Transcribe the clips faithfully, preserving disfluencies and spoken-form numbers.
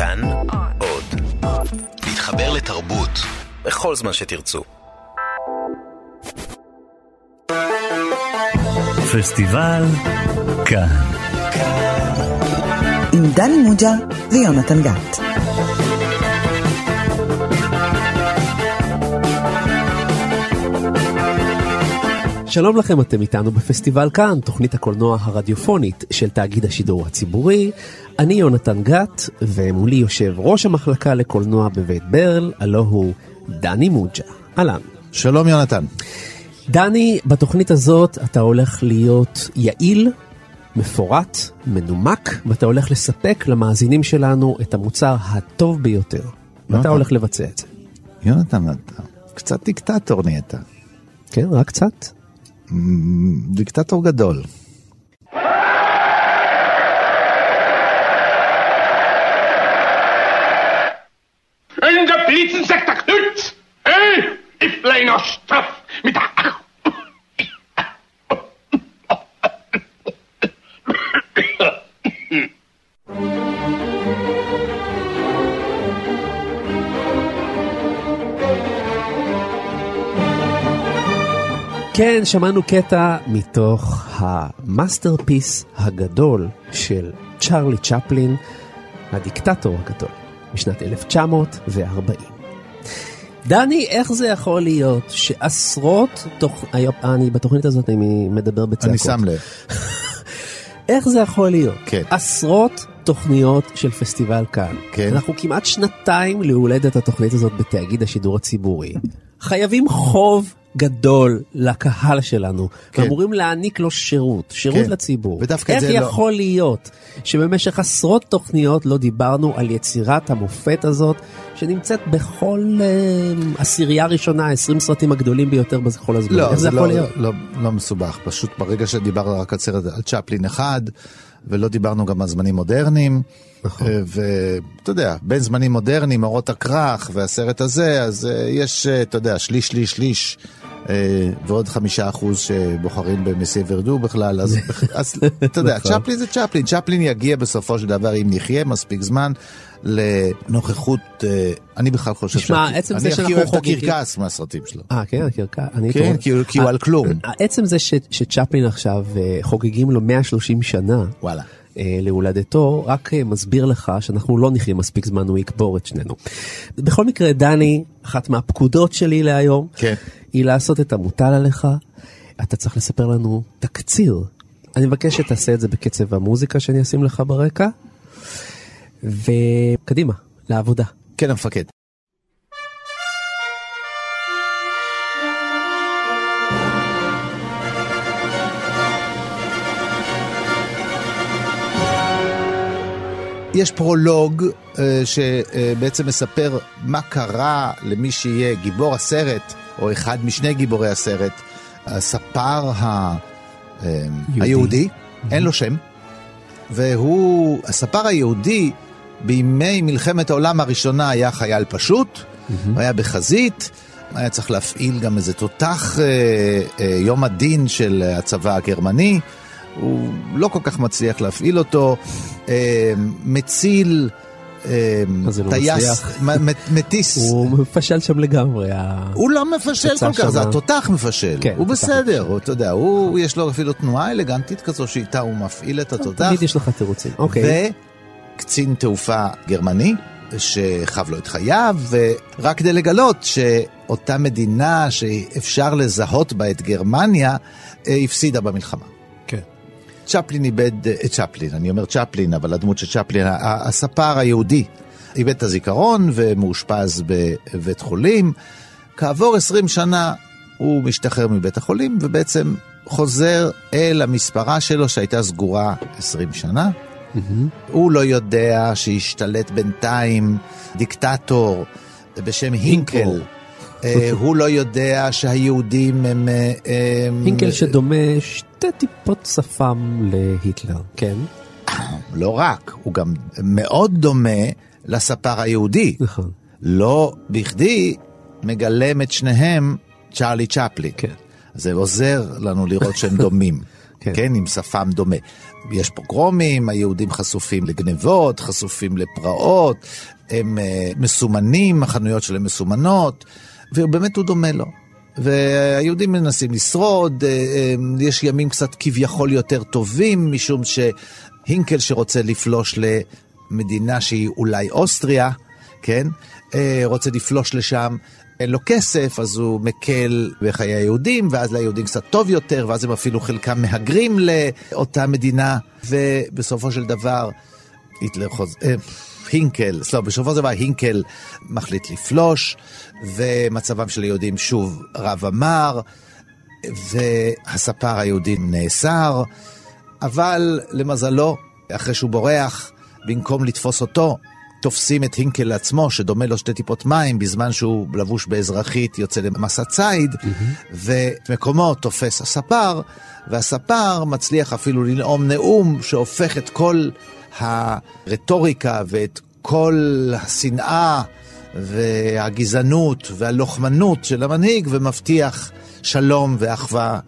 כאן עוד. להתחבר לתרבות בכל זמן שתרצו. פסטיבל כאן עם דני מוג'ה ויונתן גת. שלום לכם, אתם איתנו בפסטיבל כאן, תוכנית הקולנוע הרדיופונית של תאגיד השידור הציבורי. אני יונתן גת, ומולי יושב ראש המחלקה לקולנוע בבית ברל, הלא הוא דני מוג'ה. אהלן. שלום יונתן. דני, בתוכנית הזאת אתה הולך להיות יעיל, מפורט, מנומק, ואתה הולך לספק למאזינים שלנו את המוצר הטוב ביותר. ואתה הולך לבצע את זה. יונתן, אתה קצת דיקטטור נהיית. כן, רק קצת. דיקטטור גדול. In der Blitzen sagt der Knütz, ey, ich bleib noch straff mit der Ach. כן, שמענו קטע מתוך המאסטרפיס הגדול של צ'רלי צ'פלין, הדיקטטור הגדול, משנת אלף תשע מאות וארבעים. דני, איך זה יכול להיות שעשרות, תוך, היום, אני בתוכנית הזאת אני מדבר בצעקות. אני שם לב. איך זה יכול להיות? כן. עשרות תוכניות של פסטיבל כאן. כן. אנחנו כמעט שנתיים להולדת התוכנית הזאת בתאגיד השידור הציבורי. חייבים חוב גדול לקהל שלנו, כן. ואמורים להעניק לו שירות, שירות כן. לציבור. איך יכול לא... להיות שבמשך עשרות תוכניות לא דיברנו על יצירת המופת הזאת, שנמצאת בכל אה, עשירייה ראשונה, עשרים סרטים הגדולים ביותר בכל הזמן? לא, זה לא, לא, לא, לא מסובך, פשוט ברגע שדיברנו רק על, על צ'פלין אחד, ולא דיברנו גם על זמנים מודרניים, נכון. ואתה יודע, בין זמנים מודרניים, אורות הקרח והסרט הזה, אז יש, אתה יודע, שליש, שליש, שליש, ועוד חמישה אחוז שבוחרים במסי ורדו בכלל, אז, אז אתה יודע, נכון. צ'פלין זה צ'פלין, צ'פלין יגיע בסופו של דבר, אם נחיה מספיק זמן, לנוכחות, אני בכלל חושב שמה, ש... אני הכי אוהב את הקרקס מהסרטים שלו. אה, כן, הקרקס. כן, תורא... כי הוא על כלום. עצם זה ש... שצ'פלין עכשיו חוגגים לו מאה ושלושים שנה, וואלה. להולדתו, רק מסביר לך שאנחנו לא נחיה מספיק זמן, הוא יקבור את שנינו. בכל מקרה, דני, אחת מהפקודות שלי להיום, כן. היא לעשות את המוטל עליך, אתה צריך לספר לנו תקציר. אני מבקש שתעשה את זה בקצב המוזיקה שאני אשים לך ברקע, וקדימה, לעבודה. כן, המפקד. יש פרולוג שבעצם מספר מה קרה למי שיהיה גיבור הסרט, או אחד משני גיבורי הסרט, הספר ה... יהודי. היהודי, mm-hmm. אין לו שם, והוא, הספר היהודי, בימי מלחמת העולם הראשונה היה חייל פשוט, mm-hmm. היה בחזית, היה צריך להפעיל גם איזה תותח אה, אה, יום הדין של הצבא הגרמני, הוא לא כל כך מצליח להפעיל אותו, אה, מציל טייס, מטיס. הוא מפשל שם לגמרי. הוא לא מפשל כל כך, זה התותח מפשל. הוא בסדר, אתה יודע, יש לו אפילו תנועה אלגנטית כזו שאיתה הוא מפעיל את התותח. תמיד יש לך תירוצים. וקצין תעופה גרמני שחב לו את חייו, ורק כדי לגלות שאותה מדינה שאפשר לזהות בה את גרמניה, הפסידה במלחמה. צ'פלין איבד, צ'פלין, אני אומר צ'פלין, אבל הדמות של צ'פלין, הספר היהודי, איבד את הזיכרון ומאושפז בבית חולים. כעבור עשרים שנה הוא משתחרר מבית החולים, ובעצם חוזר אל המספרה שלו שהייתה סגורה עשרים שנה. Mm-hmm. הוא לא יודע שהשתלט בינתיים דיקטטור בשם הינקל. הינקל. הוא לא יודע שהיהודים הם... הינקל שדומה שתי טיפות שפם להיטלר, כן? לא רק, הוא גם מאוד דומה לספר היהודי. נכון. לא בכדי מגלם את שניהם צ'רלי צ'פלין. כן. זה עוזר לנו לראות שהם דומים, כן, עם שפם דומה. יש פוגרומים, היהודים חשופים לגנבות, חשופים לפרעות, הם מסומנים, החנויות שלהם מסומנות, ובאמת הוא דומה לו. והיהודים מנסים לשרוד, יש ימים קצת כביכול יותר טובים, משום שהינקל שרוצה לפלוש למדינה שהיא אולי אוסטריה, כן? רוצה לפלוש לשם, אין לו כסף, אז הוא מקל בחיי היהודים, ואז ליהודים קצת טוב יותר, ואז הם אפילו חלקם מהגרים לאותה מדינה, ובסופו של דבר, היטלר חוזר, הינקל, סלב, בשופו זה מה, הינקל מחליט לפלוש, ומצבם של היהודים שוב רב אמר, והספר היהודים נאסר, אבל למזלו, אחרי שהוא בורח, במקום לתפוס אותו, תופסים את הינקל לעצמו, שדומה לו שתי טיפות מים, בזמן שהוא לבוש באזרחית, יוצא למסע צייד, mm-hmm. ומקומו תופס הספר, והספר מצליח אפילו לנאום נאום, שהופך את כל הרטוריקה ואת כל השנאה והגזענות והלוחמנות של המנהיג, ומבטיח שלום ואחווה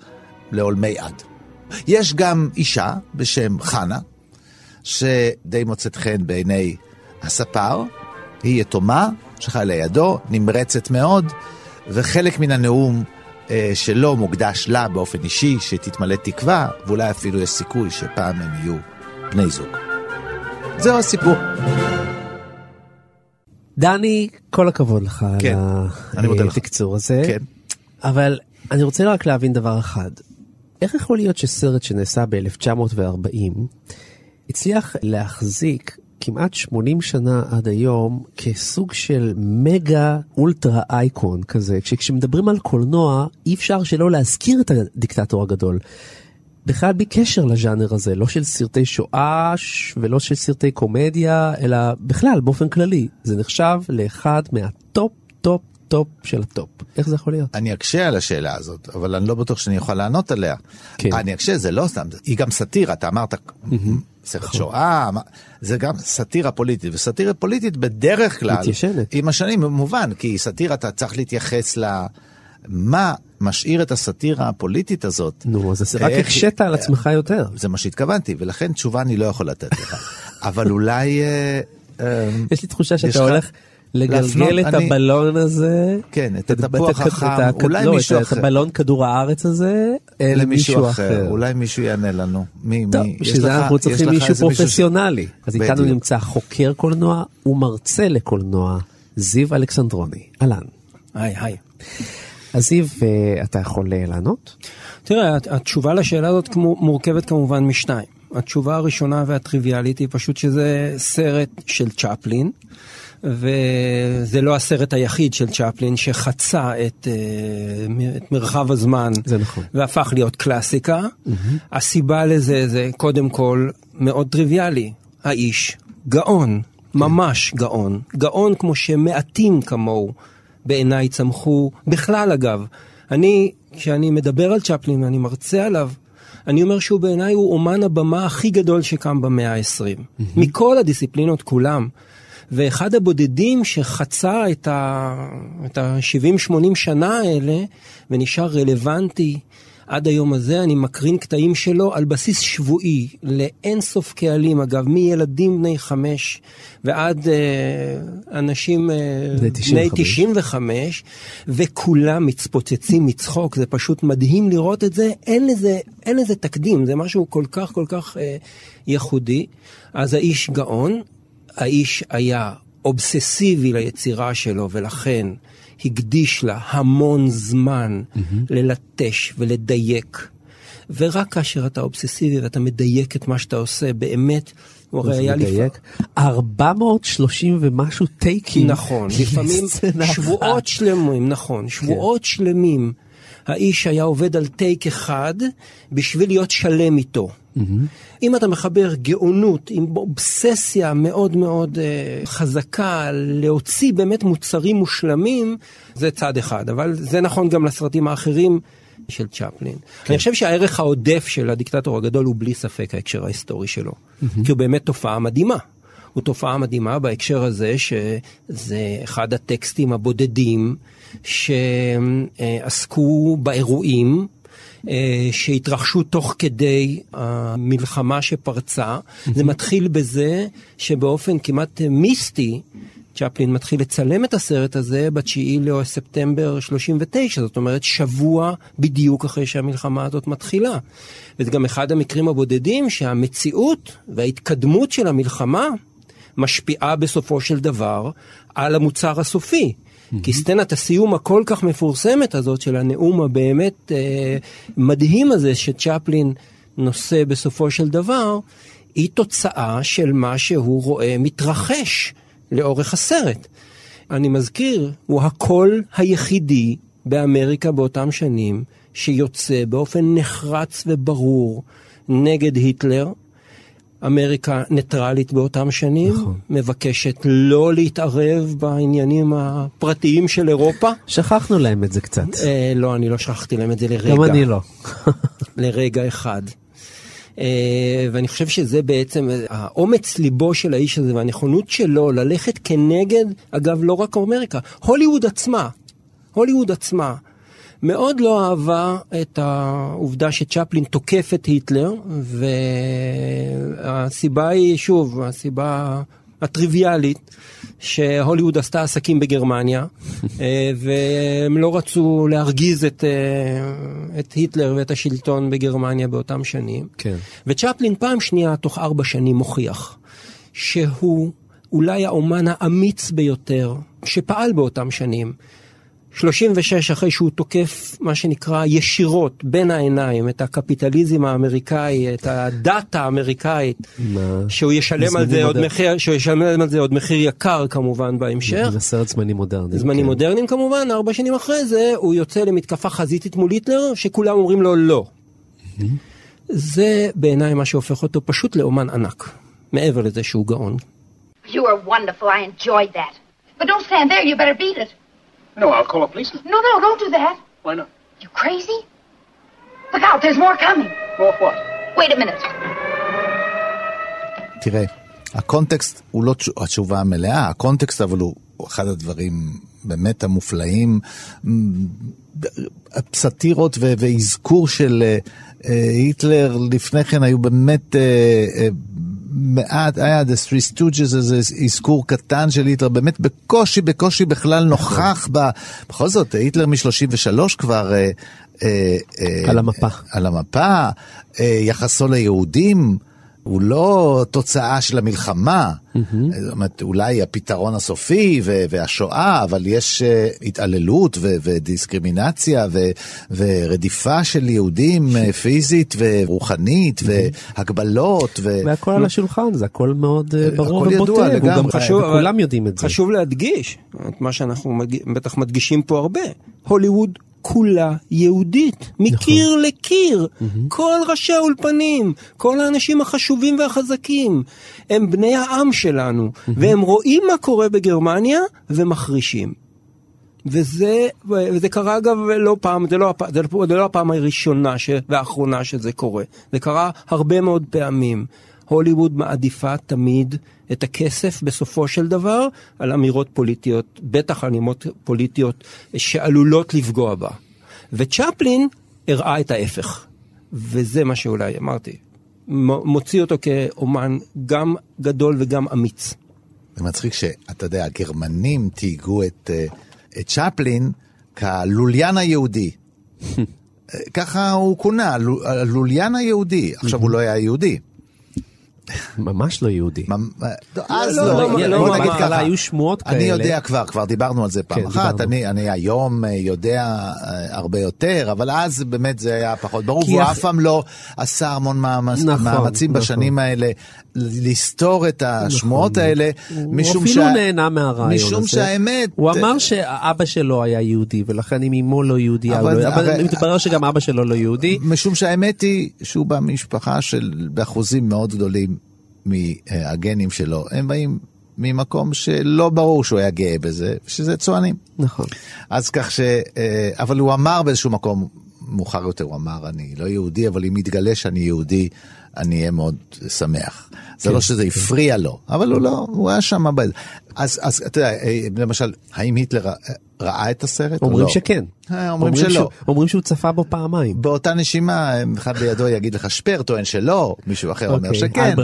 לעולמי עד. יש גם אישה בשם חנה, שדי מוצאת חן בעיני הספר, היא יתומה, שחיה לידו, נמרצת מאוד, וחלק מן הנאום אה, שלו מוקדש לה באופן אישי, שתתמלא תקווה, ואולי אפילו יש סיכוי שפעם הם יהיו בני זוג. זהו הסיפור. דני, כל הכבוד לך כן, על התקצור הזה. כן. אבל אני רוצה רק להבין דבר אחד. איך יכול להיות שסרט שנעשה ב-אלף תשע מאות וארבעים הצליח להחזיק כמעט שמונים שנה עד היום, כסוג של מגה אולטרה אייקון כזה, כשמדברים על קולנוע, אי אפשר שלא להזכיר את הדיקטטור הגדול. בכלל בקשר לז'אנר הזה, לא של סרטי שואה, ולא של סרטי קומדיה, אלא בכלל, באופן כללי, זה נחשב לאחד מהטופ, טופ, טופ של הטופ. איך זה יכול להיות? אני אקשה על השאלה הזאת, אבל אני לא בטוח שאני יכול לענות עליה. כן. אני אקשה, זה לא סתם, היא גם סתירה, אתה אמרת... Mm-hmm. סרט שואה, זה גם סתירה פוליטית, וסתירה פוליטית בדרך כלל, מתיישנת. עם השנים, במובן, כי סתירה אתה צריך להתייחס למה משאיר את הסתירה הפוליטית הזאת. נו, אז רק הקשת על עצמך יותר. זה מה שהתכוונתי, ולכן תשובה אני לא יכול לתת לך. אבל אולי... יש לי תחושה שאתה הולך... לגלגל את הבלון הזה, כן, את התפוח החם, אולי מישהו אחר. את הבלון כדור הארץ הזה, אל מישהו אחר. אולי מישהו יענה לנו. שזה אנחנו צריכים מישהו פרופסיונלי. אז איתנו נמצא חוקר קולנוע ומרצה לקולנוע, זיו אלכסנדרוני. אלן. היי, היי. אז זיו, אתה יכול לענות? תראה, התשובה לשאלה הזאת מורכבת כמובן משתיים. התשובה הראשונה והטריוויאלית היא פשוט שזה סרט של צ'פלין, וזה לא הסרט היחיד של צ'פלין שחצה את, את מרחב הזמן והפך להיות קלאסיקה. Mm-hmm. הסיבה לזה זה קודם כל מאוד טריוויאלי. האיש גאון, כן. ממש גאון. גאון כמו שמעטים כמוהו בעיניי צמחו. בכלל אגב, אני, כשאני מדבר על צ'פלין ואני מרצה עליו, אני אומר שהוא בעיניי הוא אומן הבמה הכי גדול שקם במאה ה-עשרים. Mm-hmm. מכל הדיסציפלינות כולם. ואחד הבודדים שחצה את ה-שבעים שמונים שנה האלה, ונשאר רלוונטי עד היום הזה, אני מקרין קטעים שלו על בסיס שבועי, לאינסוף קהלים, אגב, מילדים בני חמש, ועד אה, אנשים בני תשעים וחמש, וכולם מצפוצצים מצחוק, זה פשוט מדהים לראות את זה, אין לזה, אין לזה תקדים, זה משהו כל כך כל כך אה, ייחודי, אז האיש גאון, האיש היה אובססיבי ליצירה שלו, ולכן הקדיש לה המון זמן mm-hmm. ללטש ולדייק. ורק כאשר אתה אובססיבי ואתה מדייק את מה שאתה עושה, באמת, הוא הרי היה מדייק. לפ... ארבע מאות ושלושים ומשהו טייקים. נכון, לפעמים שבועות שלמים, נכון, שבועות שלמים. האיש היה עובד על טייק אחד בשביל להיות שלם איתו. אם אתה מחבר גאונות עם אובססיה מאוד מאוד חזקה להוציא באמת מוצרים מושלמים, זה צד אחד, אבל זה נכון גם לסרטים האחרים של צ'פלין. אני חושב שהערך העודף של הדיקטטור הגדול הוא בלי ספק ההקשר ההיסטורי שלו, כי הוא באמת תופעה מדהימה. הוא תופעה מדהימה בהקשר הזה שזה אחד הטקסטים הבודדים שעסקו באירועים שהתרחשו תוך כדי המלחמה שפרצה. זה מתחיל בזה שבאופן כמעט מיסטי, צ'פלין מתחיל לצלם את הסרט הזה בתשיעי לספטמבר שלושים ותשע, זאת אומרת שבוע בדיוק אחרי שהמלחמה הזאת מתחילה. וזה גם אחד המקרים הבודדים שהמציאות וההתקדמות של המלחמה משפיעה בסופו של דבר על המוצר הסופי. כי סצנת הסיום הכל כך מפורסמת הזאת של הנאום הבאמת אה, מדהים הזה שצ'פלין נושא בסופו של דבר, היא תוצאה של מה שהוא רואה מתרחש לאורך הסרט. אני מזכיר, הוא הקול היחידי באמריקה באותם שנים שיוצא באופן נחרץ וברור נגד היטלר. אמריקה ניטרלית באותם שנים, נכון. מבקשת לא להתערב בעניינים הפרטיים של אירופה. שכחנו להם את זה קצת. אה, לא, אני לא שכחתי להם את זה לרגע. גם אני לא. לרגע אחד. אה, ואני חושב שזה בעצם האומץ ליבו של האיש הזה, והנכונות שלו ללכת כנגד, אגב, לא רק אמריקה. הוליווד עצמה, הוליווד עצמה, מאוד לא אהבה את העובדה שצ'פלין תוקף את היטלר, והסיבה היא, שוב, הסיבה הטריוויאלית, שהוליווד עשתה עסקים בגרמניה, והם לא רצו להרגיז את, את היטלר ואת השלטון בגרמניה באותם שנים. כן. וצ'פלין פעם שנייה, תוך ארבע שנים, מוכיח שהוא אולי האומן האמיץ ביותר שפעל באותם שנים, שלושים ושש אחרי שהוא תוקף מה שנקרא ישירות בין העיניים את הקפיטליזם האמריקאי, את הדת האמריקאית, שהוא ישלם על זה עוד מחיר, שהוא ישלם על זה עוד מחיר יקר כמובן בהמשך. בסרט זמנים מודרניים. זמנים מודרניים כמובן, ארבע שנים אחרי זה הוא יוצא למתקפה חזיתית מול היטלר שכולם אומרים לו לא. זה בעיניי מה שהופך אותו פשוט לאומן ענק, מעבר לזה שהוא גאון. You are wonderful, I enjoyed that. But don't stand there, you better beat it. No, I'll call a policeman. No, no, don't do that. Why not? You crazy? Look out, there's more coming. More what? Wait a minute. תראה, הקונטקסט הוא לא התשובה המלאה, הקונטקסט אבל הוא אחד הדברים באמת המופלאים, סתירות ואזכור של היטלר לפני כן היו באמת... מעט, היה The Three Stooges, זה אזכור קטן של היטלר, באמת בקושי, בקושי בכלל נוכח, בכל זאת, היטלר מ-שלושים ושלוש כבר על המפה. על המפה, יחסו ליהודים, הוא לא תוצאה של המלחמה, זאת אומרת, אולי הפתרון הסופי והשואה, אבל יש התעללות ודיסקרימינציה ורדיפה של יהודים פיזית ורוחנית והגבלות. והכל על השולחן, זה הכל מאוד ברור ובוטה, וכולם יודעים את זה. חשוב להדגיש, את מה שאנחנו בטח מדגישים פה הרבה, הוליווד כולה יהודית, מקיר לקיר, כל ראשי האולפנים, כל האנשים החשובים והחזקים, הם בני העם שלנו, והם רואים מה קורה בגרמניה, ומחרישים. וזה, וזה קרה אגב לא פעם, זה לא, זה לא הפעם הראשונה והאחרונה שזה קורה. זה קרה הרבה מאוד פעמים. הוליווד מעדיפה תמיד את הכסף בסופו של דבר על אמירות פוליטיות, בטח אמירות פוליטיות שעלולות לפגוע בה. וצ'פלין הראה את ההפך, וזה מה שאולי אמרתי, מוציא אותו כאומן גם גדול וגם אמיץ. זה מצחיק שאתה יודע, הגרמנים תהיגו את, את צ'פלין כלוליין היהודי. ככה הוא קונה, לוליין היהודי. עכשיו הוא לא היה יהודי. ממש לא יהודי. אז לא, היו שמועות כאלה. אני יודע כבר, כבר דיברנו על זה פעם אחת, אני היום יודע הרבה יותר, אבל אז באמת זה היה פחות ברור, והוא אף פעם לא עשה המון מאמצים בשנים האלה לסתור את השמועות האלה. הוא אפילו נהנה מהרעיון הזה. משום שהאמת... הוא אמר שאבא שלו היה יהודי, ולכן אם אמו לא יהודי, אבל מתברר שגם אבא שלו לא יהודי. משום שהאמת היא שהוא במשפחה באחוזים מאוד גדולים מהגנים שלו, הם באים ממקום שלא ברור שהוא היה גאה בזה, שזה צוענים. נכון. אז כך ש... אבל הוא אמר באיזשהו מקום, מאוחר יותר הוא אמר, אני לא יהודי, אבל אם יתגלה שאני יהודי, אני אהיה מאוד שמח. זה לא שזה הפריע לו, אבל הוא לא, הוא היה שם הבא. אז אתה יודע, למשל, האם היטלר ראה את הסרט? אומרים שכן. אומרים שלא. אומרים שהוא צפה בו פעמיים. באותה נשימה, אחד בידו יגיד לך שפר, טוען שלא, מישהו אחר אומר שכן.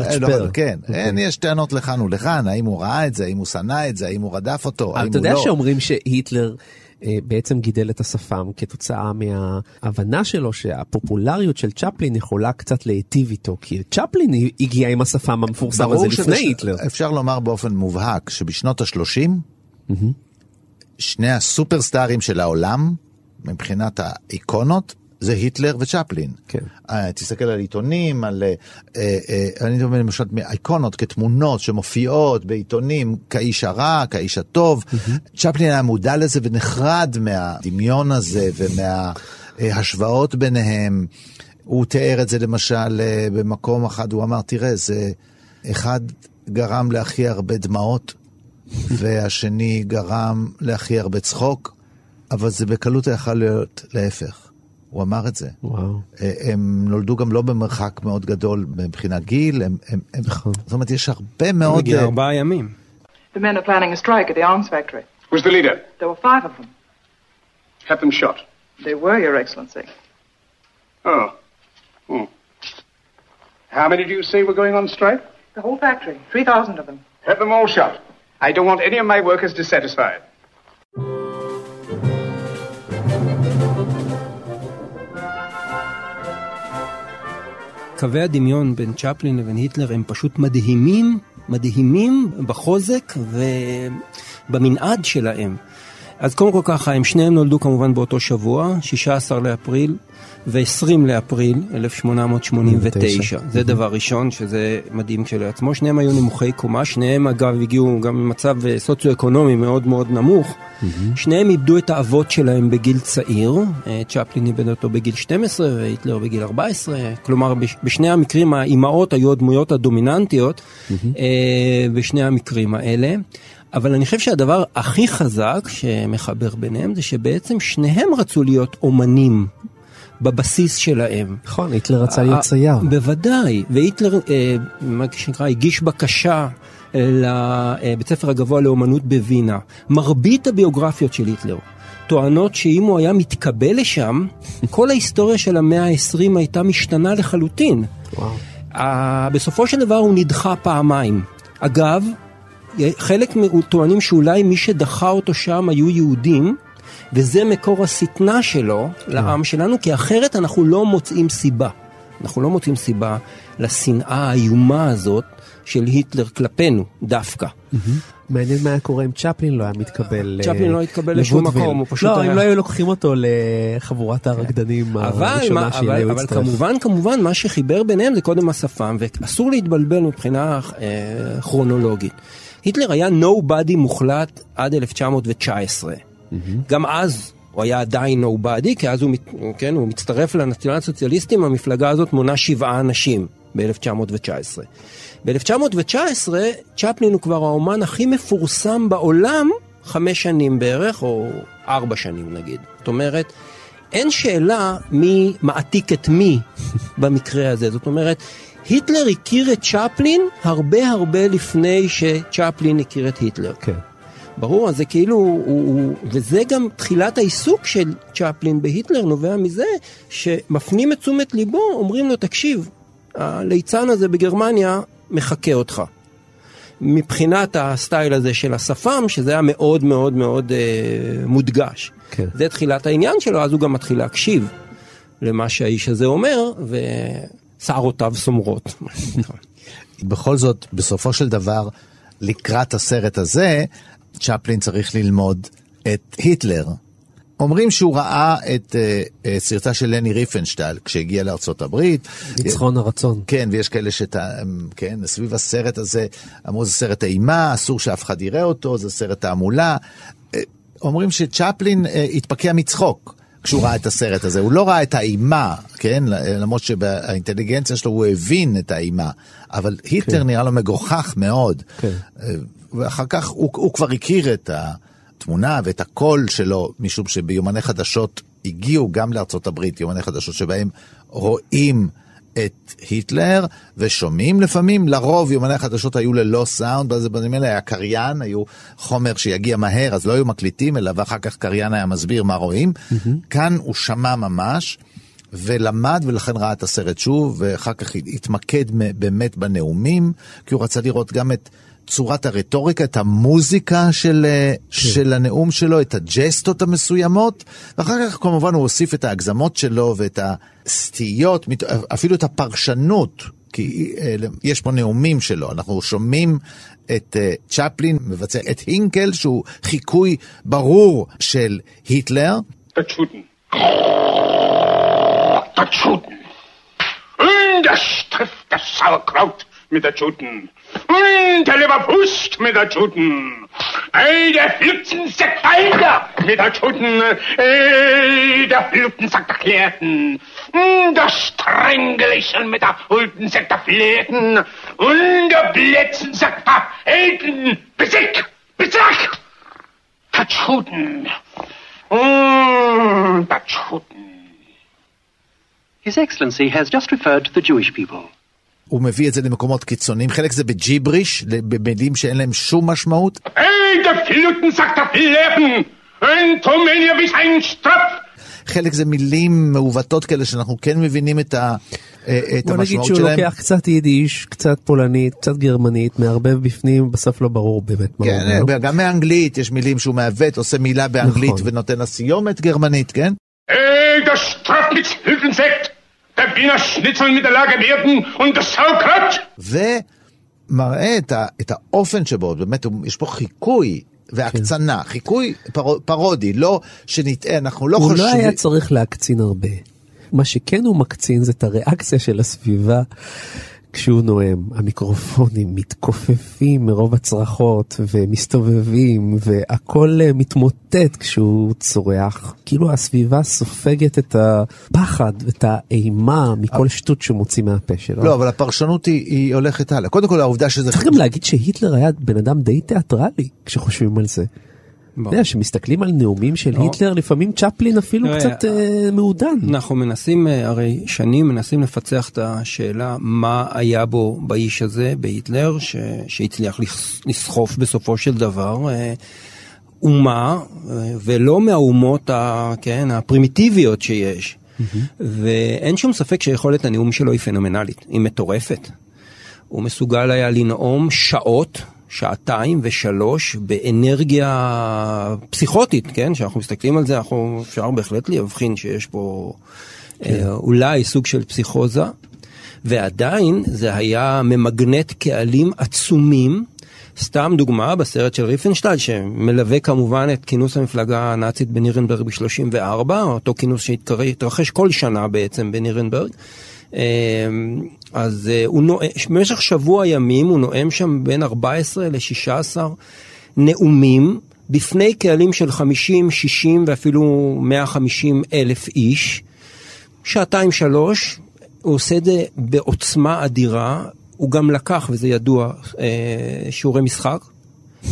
יש טענות לכאן ולכאן, האם הוא ראה את זה, האם הוא שנא את זה, האם הוא רדף אותו, האם הוא לא. אתה יודע שאומרים שהיטלר בעצם גידל את השפם כתוצאה מההבנה שלו שהפופולריות של צ'פלין יכולה קצת להיטיב איתו, כי צ'פלין הגיע עם השפם המפורסם הזה לפני היטלר. אפשר לומר באופן מובהק שבשנות ה-שלושים שני הסופרסטארים של העולם מבחינת האיקונות זה היטלר וצ'פלין. תסתכל על עיתונים, על אני אומר למשל אייקונות כתמונות שמופיעות בעיתונים כאיש הרע, כאיש הטוב. צ'פלין היה מודע לזה ונחרד מהדמיון הזה ומההשוואות ביניהם. הוא תיאר את זה למשל במקום אחד, הוא אמר תראה, זה אחד גרם להכי הרבה דמעות והשני גרם להכי הרבה צחוק, אבל זה בקלות יכול להיות להפך. הוא אמר את זה. וואו. הם נולדו גם לא במרחק מאוד גדול מבחינת גיל, הם, הם, הם, זאת אומרת, יש הרבה מאוד... בגיל ארבעה ימים. The men are planning a strike at the arms factory. Who's the leader? There were five of them. Had them shot. They were, Your Excellency. Oh. Hmm. How many do you say were going on strike? The whole factory, three thousand of them. Had them all shot. I don't want any of my workers dissatisfied. קווי הדמיון בין צ'פלין לבין היטלר הם פשוט מדהימים, מדהימים בחוזק ובמנעד שלהם. אז קודם כל ככה, הם שניהם נולדו כמובן באותו שבוע, שישה עשר לאפריל ו-עשרים לאפריל אלף שמונה מאות שמונים ותשע. זה דבר ראשון שזה מדהים כשלעצמו. שניהם היו נמוכי קומה, שניהם אגב הגיעו גם ממצב סוציו-אקונומי מאוד מאוד נמוך. שניהם איבדו את האבות שלהם בגיל צעיר, צ'פלין איבד אותו בגיל שתים עשרה והיטלר בגיל ארבע עשרה, כלומר בשני המקרים האימהות היו הדמויות הדומיננטיות בשני המקרים האלה. אבל אני חושב שהדבר הכי חזק שמחבר ביניהם זה שבעצם שניהם רצו להיות אומנים בבסיס שלהם. נכון, היטלר רצה להיות צייר. בוודאי, והיטלר, מה שנקרא, הגיש בקשה לבית ספר הגבוה לאומנות בווינה. מרבית הביוגרפיות של היטלר טוענות שאם הוא היה מתקבל לשם, כל ההיסטוריה של המאה ה-העשרים הייתה משתנה לחלוטין. בסופו של דבר הוא נדחה פעמיים. אגב, חלק טוענים שאולי מי שדחה אותו שם היו יהודים, וזה מקור הסטנה שלו לעם שלנו, כי אחרת אנחנו לא מוצאים סיבה. אנחנו לא מוצאים סיבה לשנאה האיומה הזאת של היטלר כלפינו דווקא. מעניין מה קורה אם צ'פלין לא היה מתקבל. צ'פלין לא התקבל לשום מקום. לא, אם לא היו לוקחים אותו לחבורת הרקדנים הראשונה שהיא להצטרף. אבל כמובן, כמובן, מה שחיבר ביניהם זה קודם השפם, ואסור להתבלבל מבחינה כרונולוגית. היטלר היה נובדי מוחלט עד אלף תשע מאות תשע עשרה. גם אז הוא היה עדיין נובדי, כי אז הוא, כן, הוא מצטרף לנציונל הסוציאליסטים, המפלגה הזאת מונה שבעה אנשים ב-אלף תשע מאות תשע עשרה. ב-אלף תשע מאות תשע עשרה צ'פלין הוא כבר האומן הכי מפורסם בעולם, חמש שנים בערך, או ארבע שנים נגיד. זאת אומרת, אין שאלה מי מעתיק את מי במקרה הזה. זאת אומרת, היטלר הכיר את צ'פלין הרבה הרבה לפני שצ'פלין הכיר את היטלר. כן. ברור, אז זה כאילו, הוא, הוא, וזה גם תחילת העיסוק של צ'פלין בהיטלר, נובע מזה שמפנים את תשומת ליבו, אומרים לו, תקשיב, הליצן הזה בגרמניה מחכה אותך. מבחינת הסטייל הזה של השפם, שזה היה מאוד מאוד מאוד אה, מודגש. כן. זה תחילת העניין שלו, אז הוא גם מתחיל להקשיב למה שהאיש הזה אומר, ושערותיו סומרות. בכל זאת, בסופו של דבר, לקראת הסרט הזה, צ'פלין צריך ללמוד את היטלר. אומרים שהוא ראה את uh, סרטה של לני ריפנשטל כשהגיע לארצות הברית. ניצחון הרצון. כן, ויש כאלה שאתה, כן, סביב הסרט הזה, אמרו זה סרט אימה, אסור שאף אחד יראה אותו, זה סרט תעמולה. אומרים שצ'פלין uh, התפקע מצחוק כשהוא ראה את הסרט הזה. הוא לא ראה את האימה, כן? למרות שבאינטליגנציה שלו הוא הבין את האימה. אבל היטלר כן. נראה לו מגוחך מאוד. כן. ואחר כך הוא, הוא כבר הכיר את התמונה ואת הקול שלו, משום שביומני חדשות הגיעו גם לארצות הברית, יומני חדשות שבהם רואים את היטלר, ושומעים לפעמים, לרוב יומני החדשות היו ללא סאונד, אז בזמן אלה היה קריין, היו חומר שיגיע מהר, אז לא היו מקליטים, אלא ואחר כך קריין היה מסביר מה רואים. Mm-hmm. כאן הוא שמע ממש, ולמד, ולכן ראה את הסרט שוב, ואחר כך התמקד באמת בנאומים, כי הוא רצה לראות גם את צורת הרטוריקה, את המוזיקה של, כן. של הנאום שלו, את הג'סטות המסוימות, ואחר כך כמובן הוא הוסיף את ההגזמות שלו, ואת הסטיות, אפילו את הפרשנות, כי יש פה נאומים שלו, אנחנו שומעים את צ'פלין, מבצע את הינקל, שהוא חיקוי ברור של היטלר. תצ'וטן. תצ'וטן. ונדשטריף דסאוקראוט. mit der Tschuten. Und der Leberwurst mit der Tschuten. Ey, der Flipsensack Alter mit der Tschuten. Ey, der Flipsensack der Klärten. Der Strängelchen mit der Hulpensack der Flirten. Und der Blätzensack der Elten. Besick, besick. Der Tschuten. Und der Tschuten. His Excellency has just referred to the Jewish people. הוא מביא את זה למקומות קיצוניים, חלק זה בג'יבריש, במילים שאין להם שום משמעות. חלק זה מילים מעוותות כאלה שאנחנו כן מבינים את המשמעות שלהם. שהוא לוקח קצת יידיש, קצת פולנית, קצת גרמנית, מערבב בפנים, בסוף לא ברור באמת. כן, גם מאנגלית יש מילים שהוא מעוות, עושה מילה באנגלית ונותן לסיומת גרמנית, כן? איי, שטרף מיט הילפנסקט. der Wiener Schnitzel mit der Lagerwerten und das Saukraut. ומראה את, ה, את האופן שבו, באמת יש פה חיקוי והקצנה, כן. חיקוי פר, פרודי, לא שנטעה, אנחנו לא חושבים. הוא חושב... לא היה צריך להקצין הרבה. מה שכן הוא מקצין זה את הריאקציה של הסביבה כשהוא נואם. המיקרופונים מתכופפים מרוב הצרחות ומסתובבים והכל מתמוטט כשהוא צורח. כאילו הסביבה סופגת את הפחד, את האימה מכל שטות שמוציא מהפה שלו. לא, אבל הפרשנות היא, היא הולכת הלאה. קודם כל העובדה שזה... צריך גם להגיד שהיטלר היה בן אדם די תיאטרלי כשחושבים על זה. יודע, שמסתכלים על נאומים של היטלר, לפעמים צ'פלין אפילו קצת מעודן. אנחנו מנסים, הרי שנים מנסים לפצח את השאלה מה היה בו באיש הזה, בהיטלר, שהצליח לסחוף בסופו של דבר אומה, ולא מהאומות הפרימיטיביות שיש. ואין שום ספק שיכולת הנאום שלו היא פנומנלית, היא מטורפת. הוא מסוגל היה לנאום שעות, שעתיים ושלוש באנרגיה פסיכוטית, כן? שאנחנו מסתכלים על זה, אנחנו אפשר בהחלט להבחין שיש פה אולי סוג של פסיכוזה, ועדיין זה היה ממגנט קהלים עצומים. סתם דוגמה, בסרט של ריפנשטל, שמלווה כמובן את כינוס המפלגה הנאצית בנירנברג ב-שלושים וארבע, אותו כינוס שהתרחש כל שנה בעצם בנירנברג, אז הוא נואם, במשך שבוע ימים הוא נואם שם בין ארבע עשרה ל-שש עשרה נאומים בפני קהלים של חמישים, שישים ואפילו מאה וחמישים אלף איש, שעתיים שלוש, הוא עושה את זה בעוצמה אדירה, הוא גם לקח, וזה ידוע, שיעורי משחק,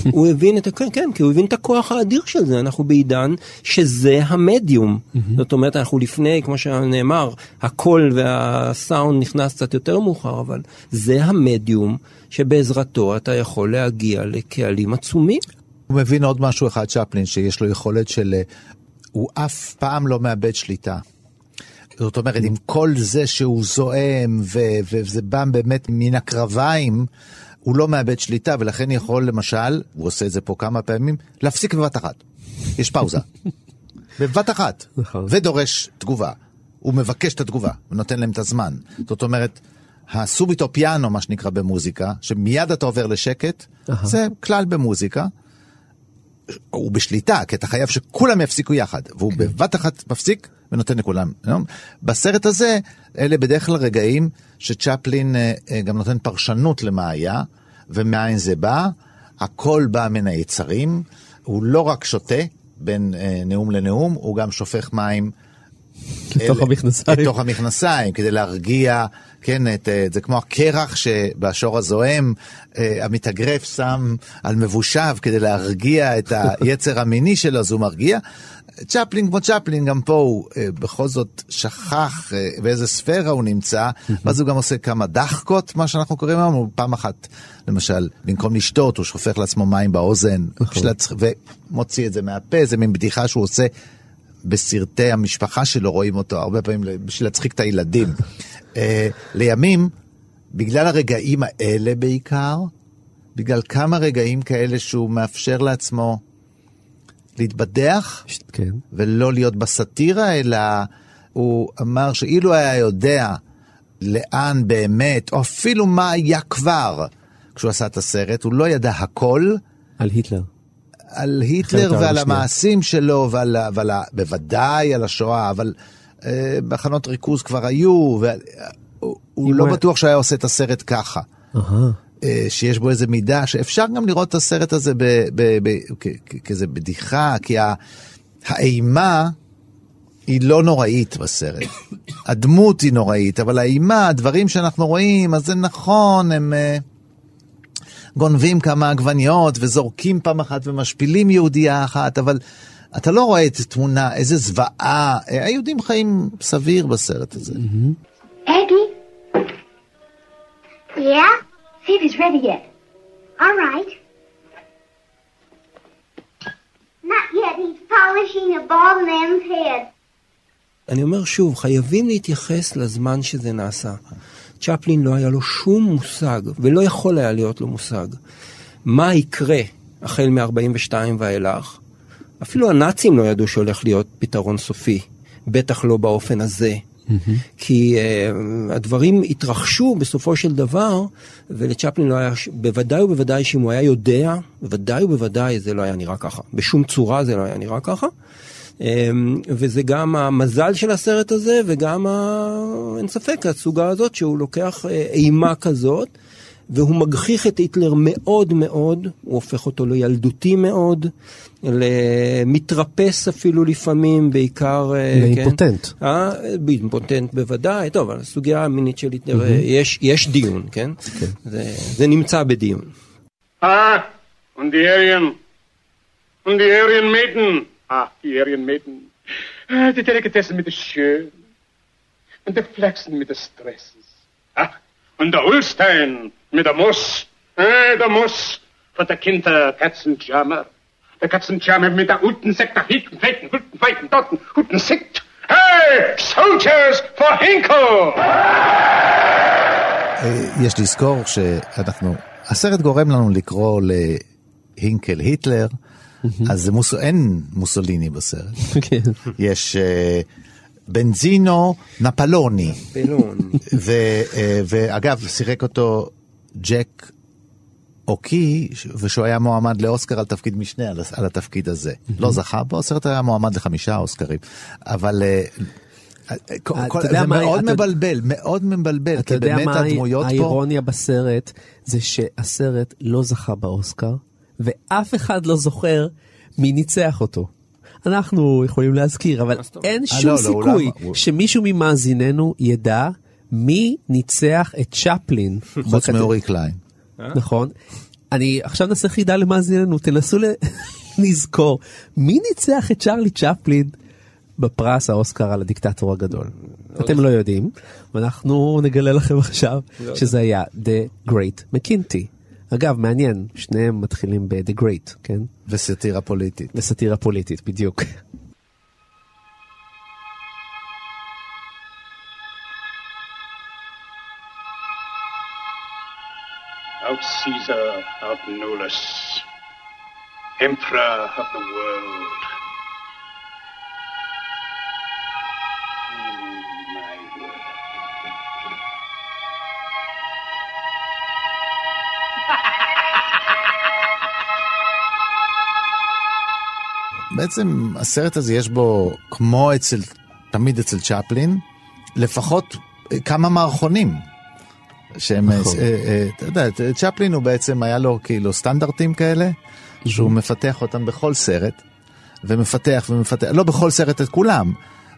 הוא הבין את, כן, כן, כי הוא הבין את הכוח האדיר של זה, אנחנו בעידן שזה המדיום, זאת אומרת אנחנו לפני, כמו שנאמר, הקול והסאונד נכנס קצת יותר מאוחר, אבל זה המדיום שבעזרתו אתה יכול להגיע לקהלים עצומים. הוא מבין עוד משהו אחד, צ'פלין, שיש לו יכולת של, הוא אף פעם לא מאבד שליטה. זאת אומרת, עם כל זה שהוא זועם, וזה בא באמת מן הקרביים, הוא לא מאבד שליטה, ולכן יכול, למשל, הוא עושה את זה פה כמה פעמים, להפסיק בבת אחת. יש פאוזה. בבת אחת. ודורש תגובה. הוא מבקש את התגובה, ונותן להם את הזמן. זאת אומרת, הסוביטו פיאנו, מה שנקרא במוזיקה, שמיד אתה עובר לשקט, זה כלל במוזיקה, הוא בשליטה, כי אתה חייב שכולם יפסיקו יחד, והוא בבת אחת מפסיק, ונותן לכולם. בסרט הזה, אלה בדרך כלל רגעים שצ'פלין גם נותן פרשנות למה היה, ומאין זה בא, הכל בא מן היצרים, הוא לא רק שותה בין נאום לנאום, הוא גם שופך מים לתוך המכנסיים, כדי להרגיע, כן, את, זה כמו הקרח שבשור הזוהם המתאגרף שם על מבושב כדי להרגיע את היצר המיני שלו, אז הוא מרגיע. צ'פלין כמו צ'פלין, גם פה הוא בכל זאת שכח באיזה ספירה הוא נמצא, ואז הוא גם עושה כמה דחקות, מה שאנחנו קוראים להם, הוא פעם אחת, למשל, במקום לשתות, הוא שופך לעצמו מים באוזן, ומוציא את זה מהפה, זה מין בדיחה שהוא עושה בסרטי המשפחה שלו, רואים אותו הרבה פעמים בשביל להצחיק את הילדים. לימים, בגלל הרגעים האלה בעיקר, בגלל כמה רגעים כאלה שהוא מאפשר לעצמו להתבדח, כן. ולא להיות בסתירה, אלא הוא אמר שאילו היה יודע לאן באמת, או אפילו מה היה כבר כשהוא עשה את הסרט, הוא לא ידע הכל. על היטלר. על היטלר ועל המעשים שלו, ועל, ועל, בוודאי על השואה, אבל אה, בחנות ריכוז כבר היו, ועל, הוא, הוא לא היה... בטוח שהיה עושה את הסרט ככה. אהה. שיש בו איזה מידה, שאפשר גם לראות את הסרט הזה כאיזה בדיחה, כי האימה היא לא נוראית בסרט. הדמות היא נוראית, אבל האימה, הדברים שאנחנו רואים, אז זה נכון, הם גונבים כמה עגבניות, וזורקים פעם אחת, ומשפילים יהודייה אחת, אבל אתה לא רואה את התמונה, איזה זוועה. היהודים חיים סביר בסרט הזה. אדי? יא? See if he's ready yet. All right. Not yet, he's polishing a bald man's head. אני אומר שוב, חייבים להתייחס לזמן שזה נעשה. צ'פלין לא היה לו שום מושג, ולא יכול היה להיות לו מושג, מה יקרה החל מ-ארבעים ושתיים ואילך. אפילו הנאצים לא ידעו שהולך להיות פתרון סופי, בטח לא באופן הזה. כי uh, הדברים התרחשו בסופו של דבר, ולצ'פלין לא היה, בוודאי ובוודאי שאם הוא היה יודע, בוודאי ובוודאי זה לא היה נראה ככה, בשום צורה זה לא היה נראה ככה, um, וזה גם המזל של הסרט הזה, וגם ה... אין ספק, הסוגה הזאת שהוא לוקח uh, אימה כזאת, והוא מגחיך את היטלר מאוד מאוד, הוא הופך אותו לילדותי מאוד, למתרפס אפילו לפעמים, בעיקר... לאימפוטנט. כן? אה, אימפוטנט בוודאי, טוב, אבל הסוגיה המינית של היטלר, mm-hmm. יש, יש דיון, כן? כן. זה, זה נמצא בדיון. אה, und die Aryan, und die Aryan Maiden, ah, die Aryan Maiden, die Delikatessen mit der Schön, und der Flachsen mit der Stresses, ah, und der Ulstein mit der Moss, äh, der Moss von der Kinder Katzenjammer. Der Katzenjammer mit der guten Sekt, der hinten, feiten, guten, feiten, dotten, guten Sekt. Hey, soldiers for Hinko! יש לזכור שאנחנו, הסרט גורם לנו לקרוא להינקל היטלר, אז אין מוסוליני בסרט. יש... בנזינו נפלוני. ואגב, שיחק אותו ג'ק אוקי, ושהוא היה מועמד לאוסקר על תפקיד משנה, על התפקיד הזה. לא זכה בו, הסרט היה מועמד לחמישה אוסקרים. אבל זה מאוד מבלבל, מאוד מבלבל. אתה יודע מה האירוניה בסרט? זה שהסרט לא זכה באוסקר, ואף אחד לא זוכר מי ניצח אותו. אנחנו יכולים להזכיר, אבל אין שום סיכוי שמישהו ממאזיננו ידע מי ניצח את צ'פלין. חוץ מאורי קליין. נכון. אני עכשיו נעשה חידה למאזיננו, תנסו לזכור, מי ניצח את צ'רלי צ'פלין בפרס האוסקר על הדיקטטור הגדול? אתם לא יודעים, ואנחנו נגלה לכם עכשיו שזה היה The Great מקינטי. אגב, מעניין, שניהם מתחילים ב-The Great, כן? וסתירה פוליטית. וסתירה פוליטית, בדיוק. Out Caesar, out Nolus, Emperor of the world. בעצם הסרט הזה יש בו, כמו אצל, תמיד אצל צ'פלין, לפחות כמה מערכונים. שהם, אתה יודע, צ'פלין הוא בעצם, היה לו כאילו סטנדרטים כאלה, שהוא מפתח אותם בכל סרט, ומפתח ומפתח, לא בכל סרט את כולם,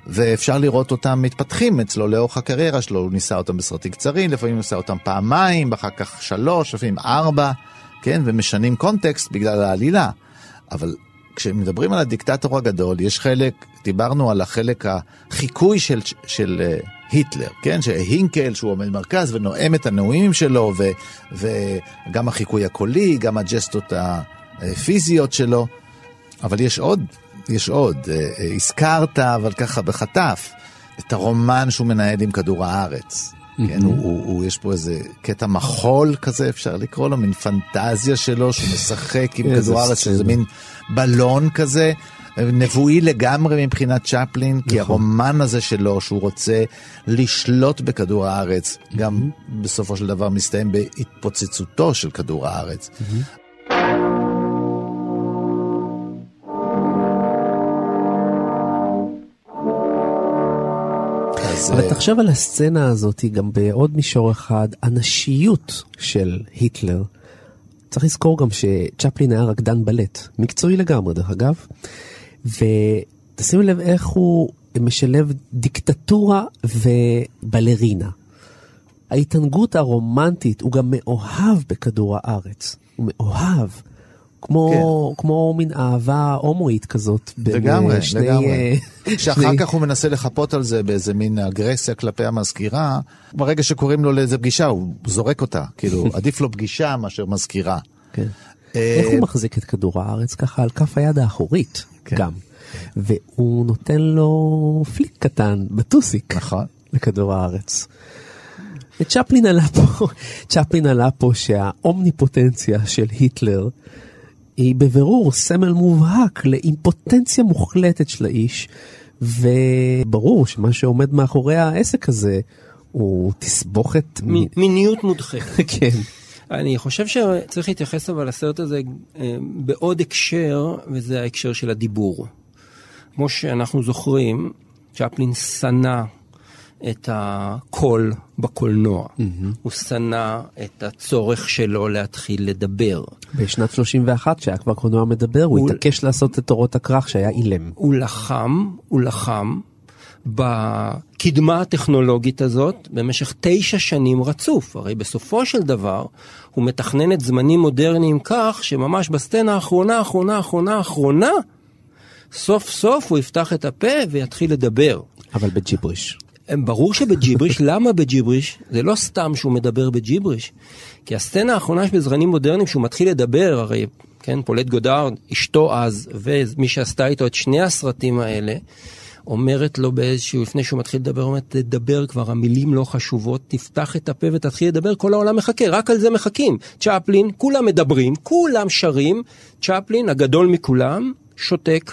ואפשר לראות אותם מתפתחים אצלו לאורך הקריירה שלו, הוא ניסה אותם בסרטים קצרים, לפעמים הוא ניסה אותם פעמיים, אחר כך שלוש, לפעמים ארבע, כן, ומשנים קונטקסט בגלל העלילה. אבל כשמדברים על הדיקטטור הגדול, יש חלק, דיברנו על החלק החיקוי של, של, של היטלר, כן, שהינקל, שהוא עומד מרכז ונואם את הנאומים שלו, ו, וגם החיקוי הקולי, גם הג'סטות הפיזיות שלו, אבל יש עוד, יש עוד, הזכרת, אבל ככה בחטף, את הרומן שהוא מנהל עם כדור הארץ. כן, הוא, הוא, הוא, יש פה איזה קטע מחול כזה, אפשר לקרוא לו, מין פנטזיה שלו, שהוא משחק עם כדור הארץ, שזה מין בלון כזה, נבואי לגמרי מבחינת צ'פלין, כי הרומן הזה שלו, שהוא רוצה לשלוט בכדור הארץ, גם בסופו של דבר מסתיים בהתפוצצותו של כדור הארץ. אבל תחשב על הסצנה הזאת גם בעוד מישור אחד, הנשיות של היטלר. צריך לזכור גם שצ'פלין היה רקדן בלט, מקצועי לגמרי דרך אגב, ותשימו לב איך הוא משלב דיקטטורה ובלרינה. ההתענגות הרומנטית, הוא גם מאוהב בכדור הארץ, הוא מאוהב, כמו, כן. כמו מין אהבה הומואית כזאת. לגמרי, שני... לגמרי. שאחר כך הוא מנסה לחפות על זה באיזה מין אגרסיה כלפי המזכירה. ברגע שקוראים לו לאיזה פגישה, הוא זורק אותה. כאילו, עדיף לו פגישה מאשר מזכירה. כן. איך הוא מחזיק את כדור הארץ? ככה על כף היד האחורית, כן. גם. והוא נותן לו פליק קטן, בטוסיק. נכון. לכדור הארץ. צ'פלין עלה פה, צ'פלין עלה פה שהאומניפוטנציה של היטלר היא בבירור סמל מובהק לאימפוטנציה מוחלטת של האיש, וברור שמה שעומד מאחורי העסק הזה הוא תסבוכת... מ- מ- מיניות מודחקת. כן. אני חושב שצריך להתייחס אבל לסרט הזה בעוד הקשר, וזה ההקשר של הדיבור. כמו שאנחנו זוכרים, צ'פלין סנה את הקול בקולנוע. Mm-hmm. הוא סנה את הצורך שלו להתחיל לדבר. בשנת שלושים ואחת, שהיה כבר קולנוע מדבר, הוא, הוא התעקש לעשות את אורות הכרך שהיה אילם. הוא לחם, הוא לחם בקדמה הטכנולוגית הזאת במשך תשע שנים רצוף. הרי בסופו של דבר הוא מתכנן את זמנים מודרניים כך שממש בסצנה האחרונה, האחרונה, האחרונה, האחרונה, סוף סוף הוא יפתח את הפה ויתחיל לדבר. אבל בג'יבריש. ברור שבג'יבריש, למה בג'יבריש? זה לא סתם שהוא מדבר בג'יבריש, כי הסצנה האחרונה שבזרנים מודרניים שהוא מתחיל לדבר, הרי, כן, פאולט גודאר, אשתו אז, ומי שעשתה איתו את שני הסרטים האלה, אומרת לו באיזשהו, לפני שהוא מתחיל לדבר, אומרת, לדבר כבר, המילים לא חשובות, תפתח את הפה ותתחיל לדבר, כל העולם מחכה, רק על זה מחכים. צ'פלין, כולם מדברים, כולם שרים, צ'פלין, הגדול מכולם, שותק,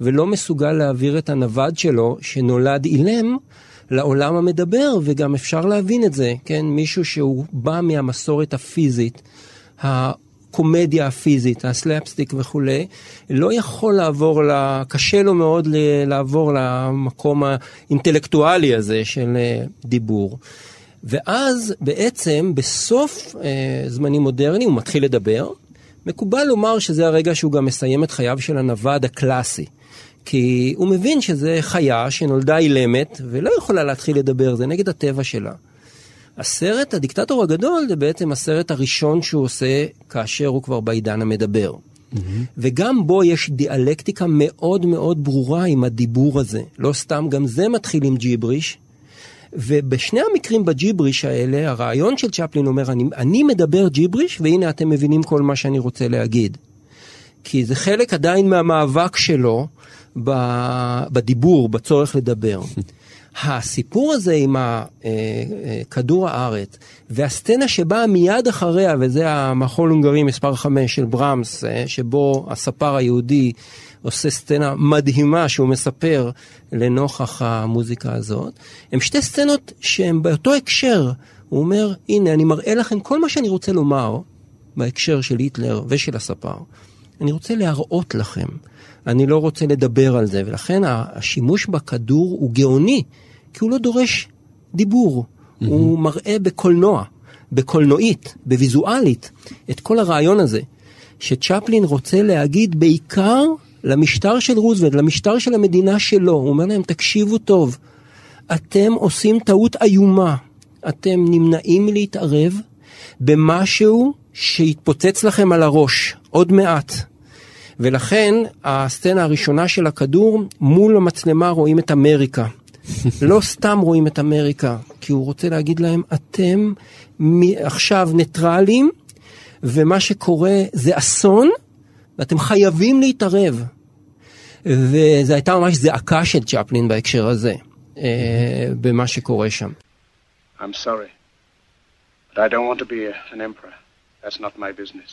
ולא מסוגל להעביר את הנבד שלו, שנולד אילם, לעולם המדבר, וגם אפשר להבין את זה, כן? מישהו שהוא בא מהמסורת הפיזית, הקומדיה הפיזית, הסלאפסטיק וכו', לא יכול לעבור, קשה לו מאוד לעבור למקום האינטלקטואלי הזה של דיבור. ואז בעצם בסוף זמנים מודרניים הוא מתחיל לדבר, מקובל לומר שזה הרגע שהוא גם מסיים את חייו של הנווד הקלאסי. כי הוא מבין שזה חיה שנולדה אילמת, ולא יכולה להתחיל לדבר, זה נגד הטבע שלה. הסרט, הדיקטטור הגדול, זה בעצם הסרט הראשון שהוא עושה, כאשר הוא כבר בעידן המדבר. Mm-hmm. וגם בו יש דיאלקטיקה מאוד מאוד ברורה עם הדיבור הזה. לא סתם, גם זה מתחיל עם ג'יבריש. ובשני המקרים בג'יבריש האלה, הרעיון של צ'פלין אומר, אני, אני מדבר ג'יבריש, והנה אתם מבינים כל מה שאני רוצה להגיד. כי זה חלק עדיין מהמאבק שלו, בדיבור, בצורך לדבר. הסיפור הזה עם כדור הארץ, והסצנה שבאה מיד אחריה, וזה המחול הונגרי מספר חמש של ברמס, שבו הספר היהודי עושה סצנה מדהימה שהוא מספר לנוכח המוזיקה הזאת, הם שתי סצנות שהן באותו הקשר. הוא אומר, הנה, אני מראה לכם כל מה שאני רוצה לומר, בהקשר של היטלר ושל הספר. אני רוצה להראות לכם. אני לא רוצה לדבר על זה, ולכן השימוש בכדור הוא גאוני, כי הוא לא דורש דיבור. Mm-hmm. הוא מראה בקולנוע, בקולנועית, בוויזואלית, את כל הרעיון הזה, שצ'פלין רוצה להגיד בעיקר למשטר של רוזוולט, למשטר של המדינה שלו, הוא אומר להם, תקשיבו טוב, אתם עושים טעות איומה, אתם נמנעים להתערב במשהו שיתפוצץ לכם על הראש, עוד מעט. ולכן הסצנה הראשונה של הכדור, מול המצלמה רואים את אמריקה. לא סתם רואים את אמריקה, כי הוא רוצה להגיד להם, אתם עכשיו ניטרלים, ומה שקורה זה אסון, ואתם חייבים להתערב. וזו הייתה ממש זעקה של צ'פלין בהקשר הזה, במה שקורה שם. I'm sorry, but I don't want to be an emperor. That's not my business.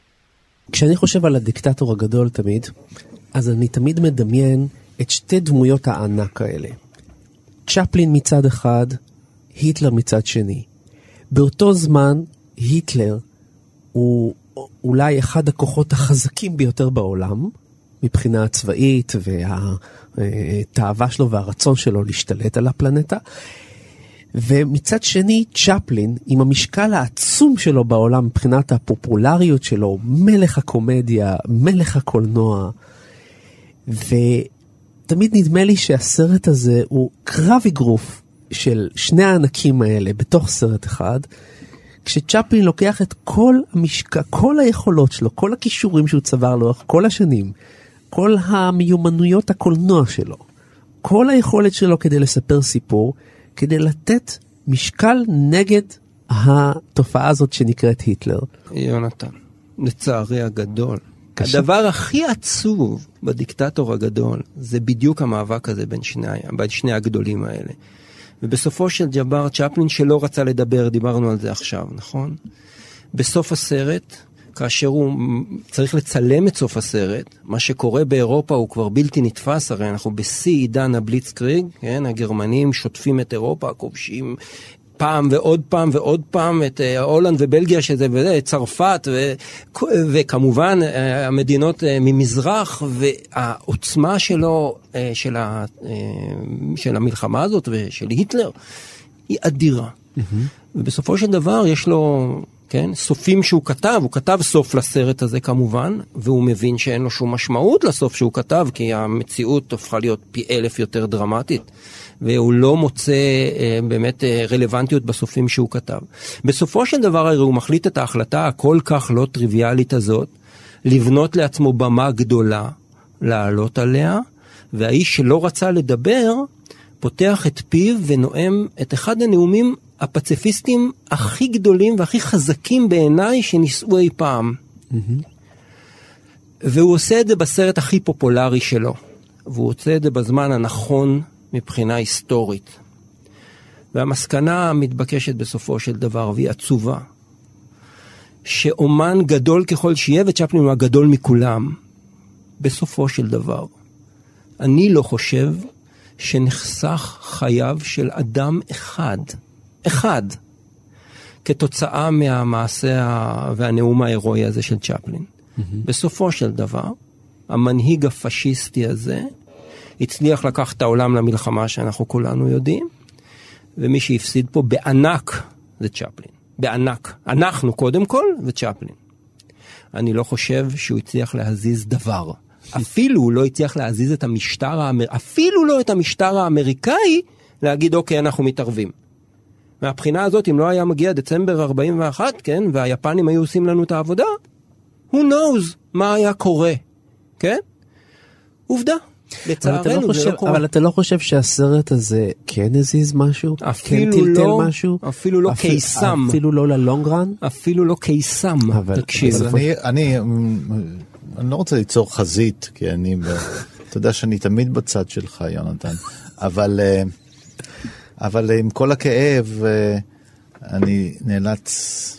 כשאני חושב על הדיקטטור הגדול תמיד, אז אני תמיד מדמיין את שתי דמויות הענק האלה. צ'פלין מצד אחד, היטלר מצד שני. באותו זמן, היטלר הוא אולי אחד הכוחות החזקים ביותר בעולם, מבחינה הצבאית והתאווה שלו והרצון שלו להשתלט על הפלנטה. ומצד שני, צ'פלין, עם המשקל העצום שלו בעולם, מבחינת הפופולריות שלו, מלך הקומדיה, מלך הקולנוע, ותמיד נדמה לי שהסרט הזה הוא קרב אגרוף של שני הענקים האלה בתוך סרט אחד, כשצ'פלין לוקח את כל המשקל, כל היכולות שלו, כל הכישורים שהוא צבר לו כל השנים, כל המיומנויות הקולנוע שלו, כל היכולת שלו כדי לספר סיפור, כדי לתת משקל נגד התופעה הזאת שנקראת היטלר. יונתן, לצערי הגדול. קשה. הדבר הכי עצוב בדיקטטור הגדול, זה בדיוק המאבק הזה בין שני, בין שני הגדולים האלה. ובסופו של דבר, צ'פלין שלא רצה לדבר, דיברנו על זה עכשיו, נכון? בסוף הסרט, כאשר הוא צריך לצלם את סוף הסרט, מה שקורה באירופה הוא כבר בלתי נתפס, הרי אנחנו בשיא עידן הבליצקריג, כן? הגרמנים שוטפים את אירופה, כובשים פעם ועוד פעם ועוד פעם, את הולנד ובלגיה שזה וזה, את צרפת, ו... וכמובן המדינות ממזרח, והעוצמה שלו, של, ה... של המלחמה הזאת ושל היטלר, היא אדירה. Mm-hmm. ובסופו של דבר יש לו... כן? סופים שהוא כתב, הוא כתב סוף לסרט הזה כמובן, והוא מבין שאין לו שום משמעות לסוף שהוא כתב, כי המציאות הופכה להיות פי אלף יותר דרמטית, והוא לא מוצא אה, באמת אה, רלוונטיות בסופים שהוא כתב. בסופו של דבר הרי הוא מחליט את ההחלטה הכל כך לא טריוויאלית הזאת, לבנות לעצמו במה גדולה, לעלות עליה, והאיש שלא רצה לדבר, פותח את פיו ונואם את אחד הנאומים הפציפיסטים הכי גדולים והכי חזקים בעיניי שניסו אי פעם. Mm-hmm. והוא עושה את זה בסרט הכי פופולרי שלו. והוא עושה את זה בזמן הנכון מבחינה היסטורית. והמסקנה מתבקשת בסופו של דבר, והיא עצובה. שאומן גדול ככל שיהיה, וצ'פלין הוא הגדול מכולם. בסופו של דבר. אני לא חושב שנחסך חייו של אדם אחד. אחד, כתוצאה מהמעשה והנאום ההירואי הזה של צ'פלין. Mm-hmm. בסופו של דבר, המנהיג הפשיסטי הזה הצליח לקח את העולם למלחמה שאנחנו כולנו יודעים, ומי שהפסיד פה בענק זה צ'פלין. בענק. אנחנו קודם כל וצ'פלין. אני לא חושב שהוא הצליח להזיז דבר. אפילו הוא לא הצליח להזיז את המשטר האמריקאי, אפילו לא את המשטר האמריקאי, להגיד אוקיי, אנחנו מתערבים. מהבחינה הזאת, אם לא היה מגיע דצמבר ארבעים ואחת, כן, והיפנים היו עושים לנו את העבודה, who knows מה היה קורה, כן? עובדה, לצערנו זה לא קורה. אבל אתה לא חושב שהסרט הזה כן הזיז משהו? כן טלטל משהו? אפילו לא קיסם. אפילו לא ללונגרן? אפילו לא קיסם. תקשיב. אני לא רוצה ליצור חזית, כי אני, אתה יודע שאני תמיד בצד שלך, יונתן, אבל... אבל עם כל הכאב, אני נאלץ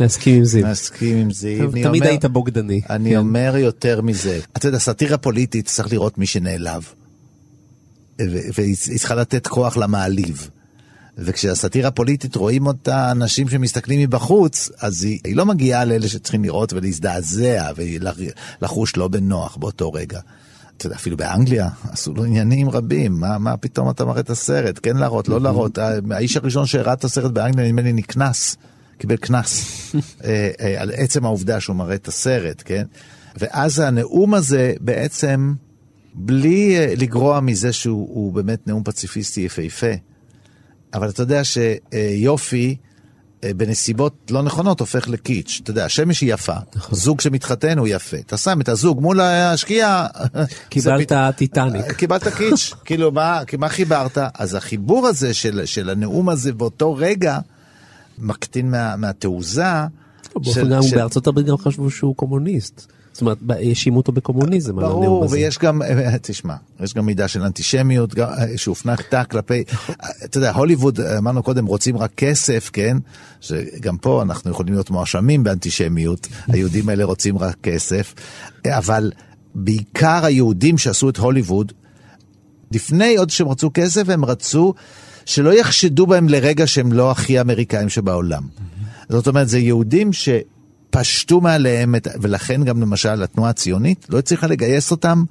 נסכים עם זיו. נסכים עם זיו. תמיד היית בוגדני. אני אומר יותר מזה. אתה יודע, סאטירה פוליטית צריך לראות מי שנעלב. והיא צריכה לתת כוח למעליב. וכשהסאטירה פוליטית רואים אותה אנשים שמסתכלים מבחוץ, אז היא, היא לא מגיעה לאלה שצריכים לראות ולהזדעזע ולחוש לא בנוח באותו רגע. אתה יודע, אפילו באנגליה עשו לו עניינים רבים. מה, מה פתאום אתה מראה את הסרט? כן להראות, לא להראות. האיש הראשון שהראה את הסרט באנגליה, נדמה לי, נקנס, קיבל קנס על עצם העובדה שהוא מראה את הסרט, כן? ואז הנאום הזה בעצם, בלי לגרוע מזה שהוא באמת נאום פציפיסטי יפהפה, אבל אתה יודע שיופי בנסיבות לא נכונות הופך לקיץ'. אתה יודע, השמש היא יפה, זוג שמתחתן הוא יפה, אתה שם את הזוג מול השקיעה, קיבלת טיטניק, קיבלת קיץ'. כאילו מה חיברת? אז החיבור הזה של הנאום הזה באותו רגע מקטין מהתעוזה. בארצות הברית גם חשבו שהוא קומוניסט, זאת אומרת, ישימו אותו בקומוניזם. ברור, ויש גם, תשמע, יש גם מידה של אנטישמיות, שהופנתה כלפי, אתה יודע, הוליווד, אמרנו קודם, רוצים רק כסף, כן? שגם פה אנחנו יכולים להיות מואשמים באנטישמיות, היהודים האלה רוצים רק כסף, אבל בעיקר היהודים שעשו את הוליווד, לפני עוד שהם רצו כסף, הם רצו שלא יחשדו בהם לרגע שהם לא הכי אמריקאים שבעולם. זאת אומרת, זה יהודים ש... פשטו מעליהם, ולכן גם למשל התנועה הציונית לא הצליחה לגייס אותם,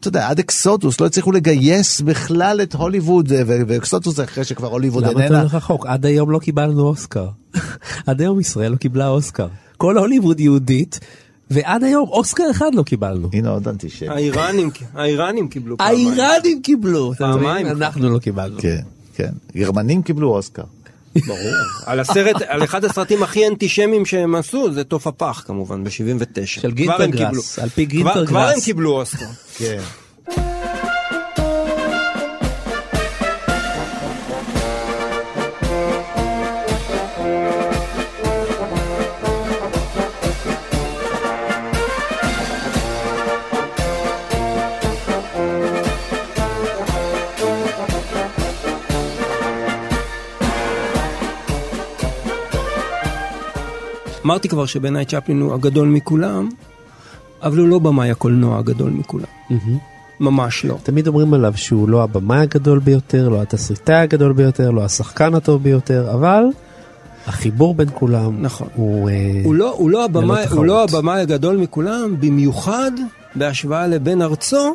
אתה יודע, עד אקסוטוס לא הצליחו לגייס בכלל את הוליווד, ואקסוטוס אחרי שכבר הוליווד איננה. למה אתה הולך רחוק? עד היום לא קיבלנו אוסקר. עד היום ישראל לא קיבלה אוסקר. כל הוליווד יהודית, ועד היום אוסקר אחד לא קיבלנו. הנה עוד אנטישם. האיראנים קיבלו פעמיים. האיראנים קיבלו. פעמיים. אנחנו לא קיבלנו. כן, כן. גרמנים קיבלו אוסקר. ברור. על הסרט, על אחד הסרטים הכי אנטישמיים שהם עשו, זה תוף הפח כמובן, ב-שבעים ותשע. של גינטר גראס, על פי גינטר גראס. כבר הם קיבלו אוסקר. כן. אמרתי כבר שבעיניי צ'פלין הוא הגדול מכולם, אבל הוא לא במאי הקולנוע הגדול מכולם. ממש לא. תמיד אומרים עליו שהוא לא הבמאי הגדול ביותר, לא התסריטאי הגדול ביותר, לא השחקן הטוב ביותר, אבל החיבור בין כולם הוא... הוא לא הבמאי הגדול מכולם, במיוחד בהשוואה לבין ארצו,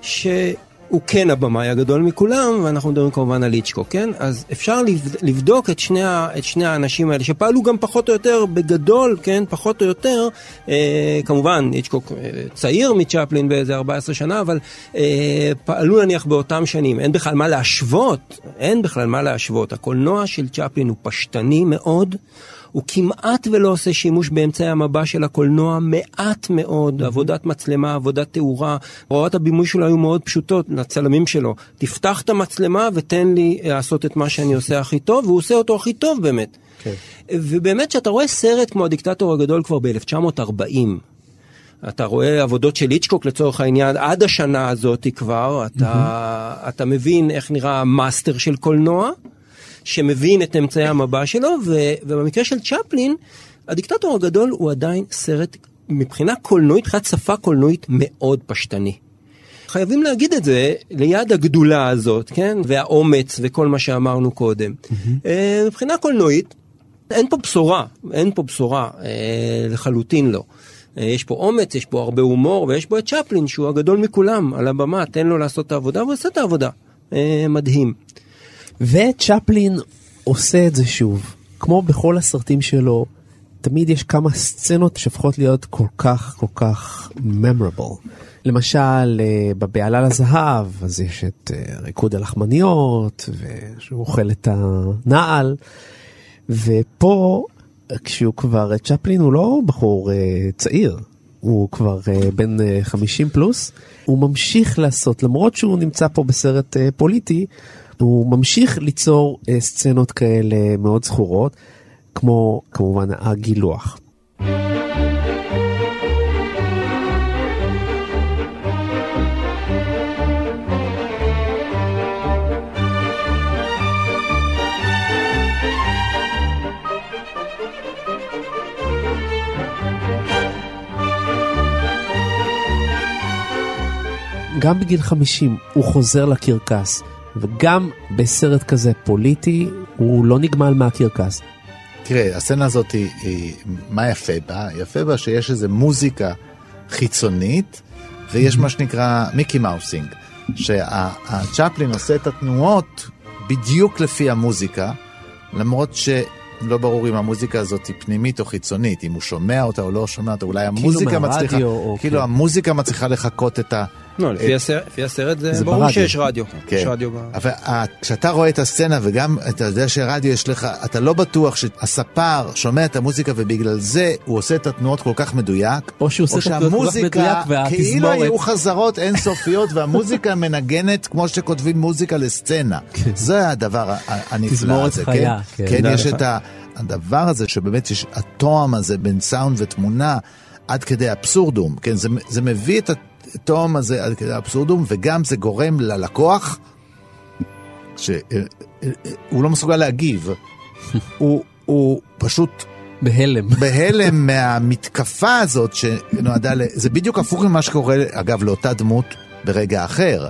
שהוא כן הבמאי הגדול מכולם, ואנחנו מדברים כמובן על היצ'קוק, כן? אז אפשר לבדוק את שני, את שני האנשים האלה, שפעלו גם פחות או יותר בגדול, כן? פחות או יותר, אה, כמובן, היצ'קוק אה, צעיר מצ'פלין באיזה ארבע עשרה שנה, אבל אה, פעלו נניח באותם שנים. אין בכלל מה להשוות, אין בכלל מה להשוות. הקולנוע של צ'פלין הוא פשטני מאוד, הוא כמעט ולא עושה שימוש באמצעי המבע של הקולנוע, מעט מאוד, עבודת מצלמה, עבודת תאורה, הוראות הבימוי שלו היו מאוד פשוטות, לצלמים שלו, תפתח את המצלמה ותן לי לעשות את מה שאני עושה הכי טוב, והוא עושה אותו הכי טוב באמת. ובאמת שאתה רואה סרט כמו הדיקטטור הגדול כבר ב-אלף תשע מאות ארבעים, אתה רואה עבודות של היצ'קוק לצורך העניין, עד השנה הזאת כבר, אתה, אתה מבין איך נראה המאסטר של קולנוע, שמבין את אמצעי המבע שלו, ו- ובמקרה של צ'פלין, הדיקטטור הגדול הוא עדיין סרט, מבחינה קולנועית, חד שפה קולנועית מאוד פשטני. חייבים להגיד את זה, ליד הגדולה הזאת, כן? והאומץ וכל מה שאמרנו קודם. Mm-hmm. מבחינה קולנועית, אין פה בשורה, אין פה בשורה, אה, לחלוטין לא. יש פה אומץ, יש פה הרבה הומור, ויש פה את צ'פלין, שהוא הגדול מכולם, על הבמה, תן לו לעשות את העבודה, ועושה את העבודה. אה, מדהים. וצ'פלין עושה את זה שוב. כמו בכל הסרטים שלו, תמיד יש כמה סצנות שפכות להיות כל כך, כל כך memorable. למשל, בבעלה לזהב, אז יש את ריקוד הלחמניות, ושהוא אוכל את הנעל. ופה, כשהוא כבר, צ'פלין הוא לא בחור צעיר, הוא כבר בן חמישים פלוס, הוא ממשיך לעשות, למרות שהוא נמצא פה בסרט פוליטי, הוא ממשיך ליצור סצנות כאלה מאוד זכורות, כמו כמובן הגילוח. גם בגיל חמישים הוא חוזר לקרקס, וגם בסרט כזה פוליטי הוא לא נגמל מהקרקס. תראה, הסצנה הזאת היא, היא, מה יפה בה? יפה בה שיש איזו מוזיקה חיצונית, ויש מה שנקרא מיקי מאוסינג, שהצ'פלין עושה את התנועות בדיוק לפי המוזיקה, למרות שלא ברור אם המוזיקה הזאת היא פנימית או חיצונית, אם הוא שומע אותה או לא שומע אותה, אולי המוזיקה מצליחה, כאילו המוזיקה מצליחה לחכות את ה... לא, לפי הסרט זה ברור שיש רדיו. אבל כשאתה רואה את הסצנה וגם אתה יודע שרדיו יש לך, אתה לא בטוח שהספר שומע את המוזיקה ובגלל זה הוא עושה את התנועות כל כך מדויק, או שהמוזיקה כאילו היו חזרות אינסופיות והמוזיקה מנגנת כמו שכותבים מוזיקה לסצנה. זה הדבר הנפלא הזה. כן, יש את הדבר הזה שבאמת יש התואם הזה בין סאונד ותמונה עד כדי אבסורדום. זה מביא את התאום תום הזה עד כדי אבסורדום, וגם זה גורם ללקוח שהוא לא מסוגל להגיב, הוא, הוא פשוט בהלם בהלם מהמתקפה הזאת שנועדה ל... זה בדיוק הפוך ממה שקורה אגב לאותה דמות ברגע אחר,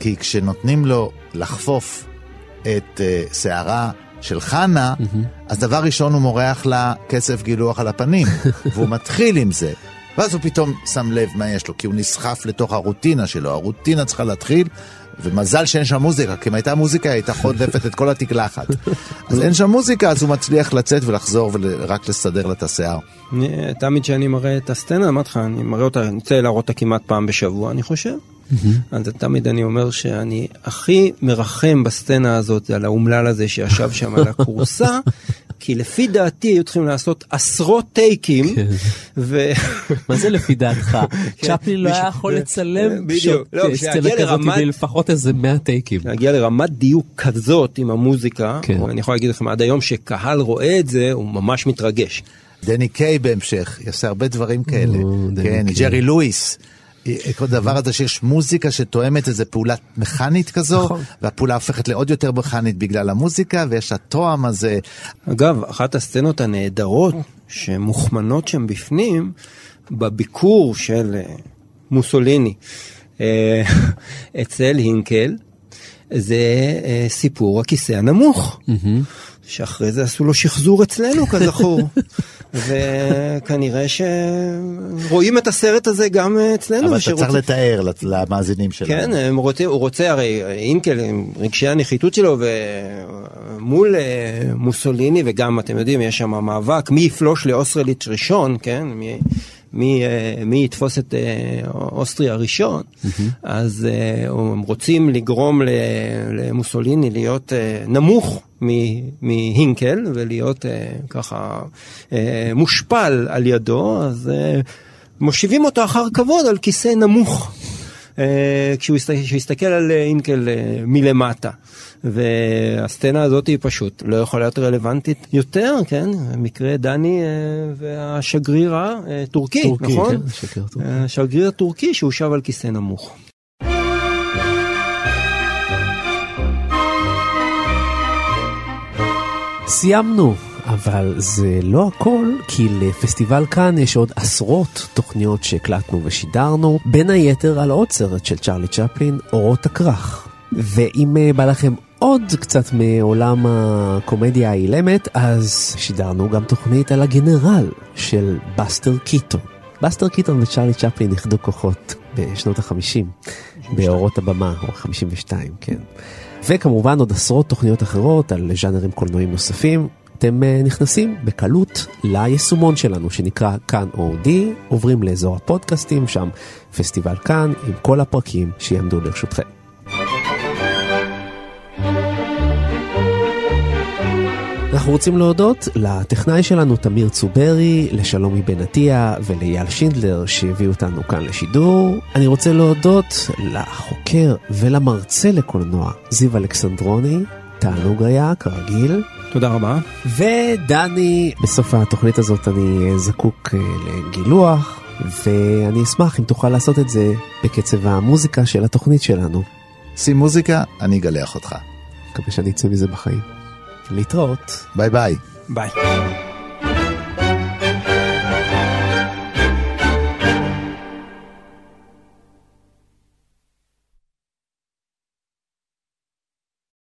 כי כשנותנים לו לחפוף את uh, שערה של חנה, אז דבר ראשון הוא מורח לה כסף גילוח על הפנים והוא מתחיל עם זה, ואז הוא פתאום שם לב מה יש לו, כי הוא נסחף לתוך הרוטינה שלו, הרוטינה צריכה להתחיל, ומזל שאין שם מוזיקה, כי אם הייתה מוזיקה, הייתה חודפת את כל התקלחת. אז אין שם מוזיקה, אז הוא מצליח לצאת ולחזור, ורק לסדר לה את השיער. תמיד כשאני מראה את הסצנה, אמרתי לך, אני מראה אותה, אני רוצה להראות אותה כמעט פעם בשבוע, אני חושב. אז תמיד אני אומר שאני הכי מרחם בסצנה הזאת, על האומלל הזה שישב שם על הקורסה, כי לפי דעתי היו צריכים לעשות עשרות טייקים. מה זה לפי דעתך? צ'פלין לא היה יכול לצלם סצנה כזאת ולפחות איזה מאה טייקים. להגיע לרמת דיוק כזאת עם המוזיקה, אני יכול להגיד לכם עד היום שקהל רואה את זה, הוא ממש מתרגש. דני קיי בהמשך, יעשה הרבה דברים כאלה. ג'רי לואיס. כל דבר הזה שיש מוזיקה שתואמת איזו פעולה מכנית כזו, והפעולה הופכת לעוד יותר מכנית בגלל המוזיקה, ויש התואם הזה. אגב, אחת הסצנות הנהדרות שמוכמנות שם בפנים, בביקור של מוסוליני אצל הינקל, זה סיפור הכיסא הנמוך, שאחרי זה עשו לו שחזור אצלנו כזכור. וכנראה שרואים את הסרט הזה גם אצלנו. אבל אתה צריך לתאר למאזינים שלנו. כן, הוא רוצה, הרי אינקל, רגשי הנחיתות שלו, ומול מוסוליני, וגם אתם יודעים, יש שם מאבק, מי יפלוש לאוסטרליץ' ראשון, כן, מי... מי, מי יתפוס את אוסטריה ראשון, אז הם רוצים לגרום למוסוליני להיות נמוך מהינקל, ולהיות ככה מושפל על ידו, אז מושיבים אותו אחר כבוד על כיסא נמוך, כשהוא הסתכל על אינקל מלמטה. והסצנה הזאת היא פשוט לא יכולה להיות רלוונטית יותר, כן? מקרה דני והשגריר הטורקי, נכון? השגריר הטורקי שהושב על כיסא נמוך. סיימנו, אבל זה לא הכל, כי לפסטיבל כאן יש עוד עשרות תוכניות שהקלטנו ושידרנו, בין היתר על עוד סרט של צ'רלי צ'פלין, אורות הכרך. ואם בא לכם עוד קצת מעולם הקומדיה האילמת, אז שידרנו גם תוכנית על הגנרל של באסטר קיטון. באסטר קיטון וצ'רלי צ'פלין נחדו כוחות בשנות ה-חמישים, באורות הבמה, או חמישים ושתיים, כן. וכמובן עוד עשרות תוכניות אחרות על ז'אנרים קולנועים נוספים. אתם נכנסים בקלות ליישומון שלנו שנקרא כאן אודי, עוברים לאזור הפודקאסטים, שם פסטיבל כאן עם כל הפרקים שיעמדו לרשותכם. אנחנו רוצים להודות לטכנאי שלנו תמיר צוברי, לשלומי בן טיה ולאייל שינדלר שהביאו אותנו כאן לשידור. אני רוצה להודות לחוקר ולמרצה לקולנוע זיו אלכסנדרוני, תענוג היה כרגיל. תודה רבה. ודני, בסוף התוכנית הזאת אני זקוק לגילוח, ואני אשמח אם תוכל לעשות את זה בקצב המוזיקה של התוכנית שלנו. שים מוזיקה, אני אגלח אותך. מקווה שאני אצא מזה בחיים. להתראות. ביי ביי. ביי.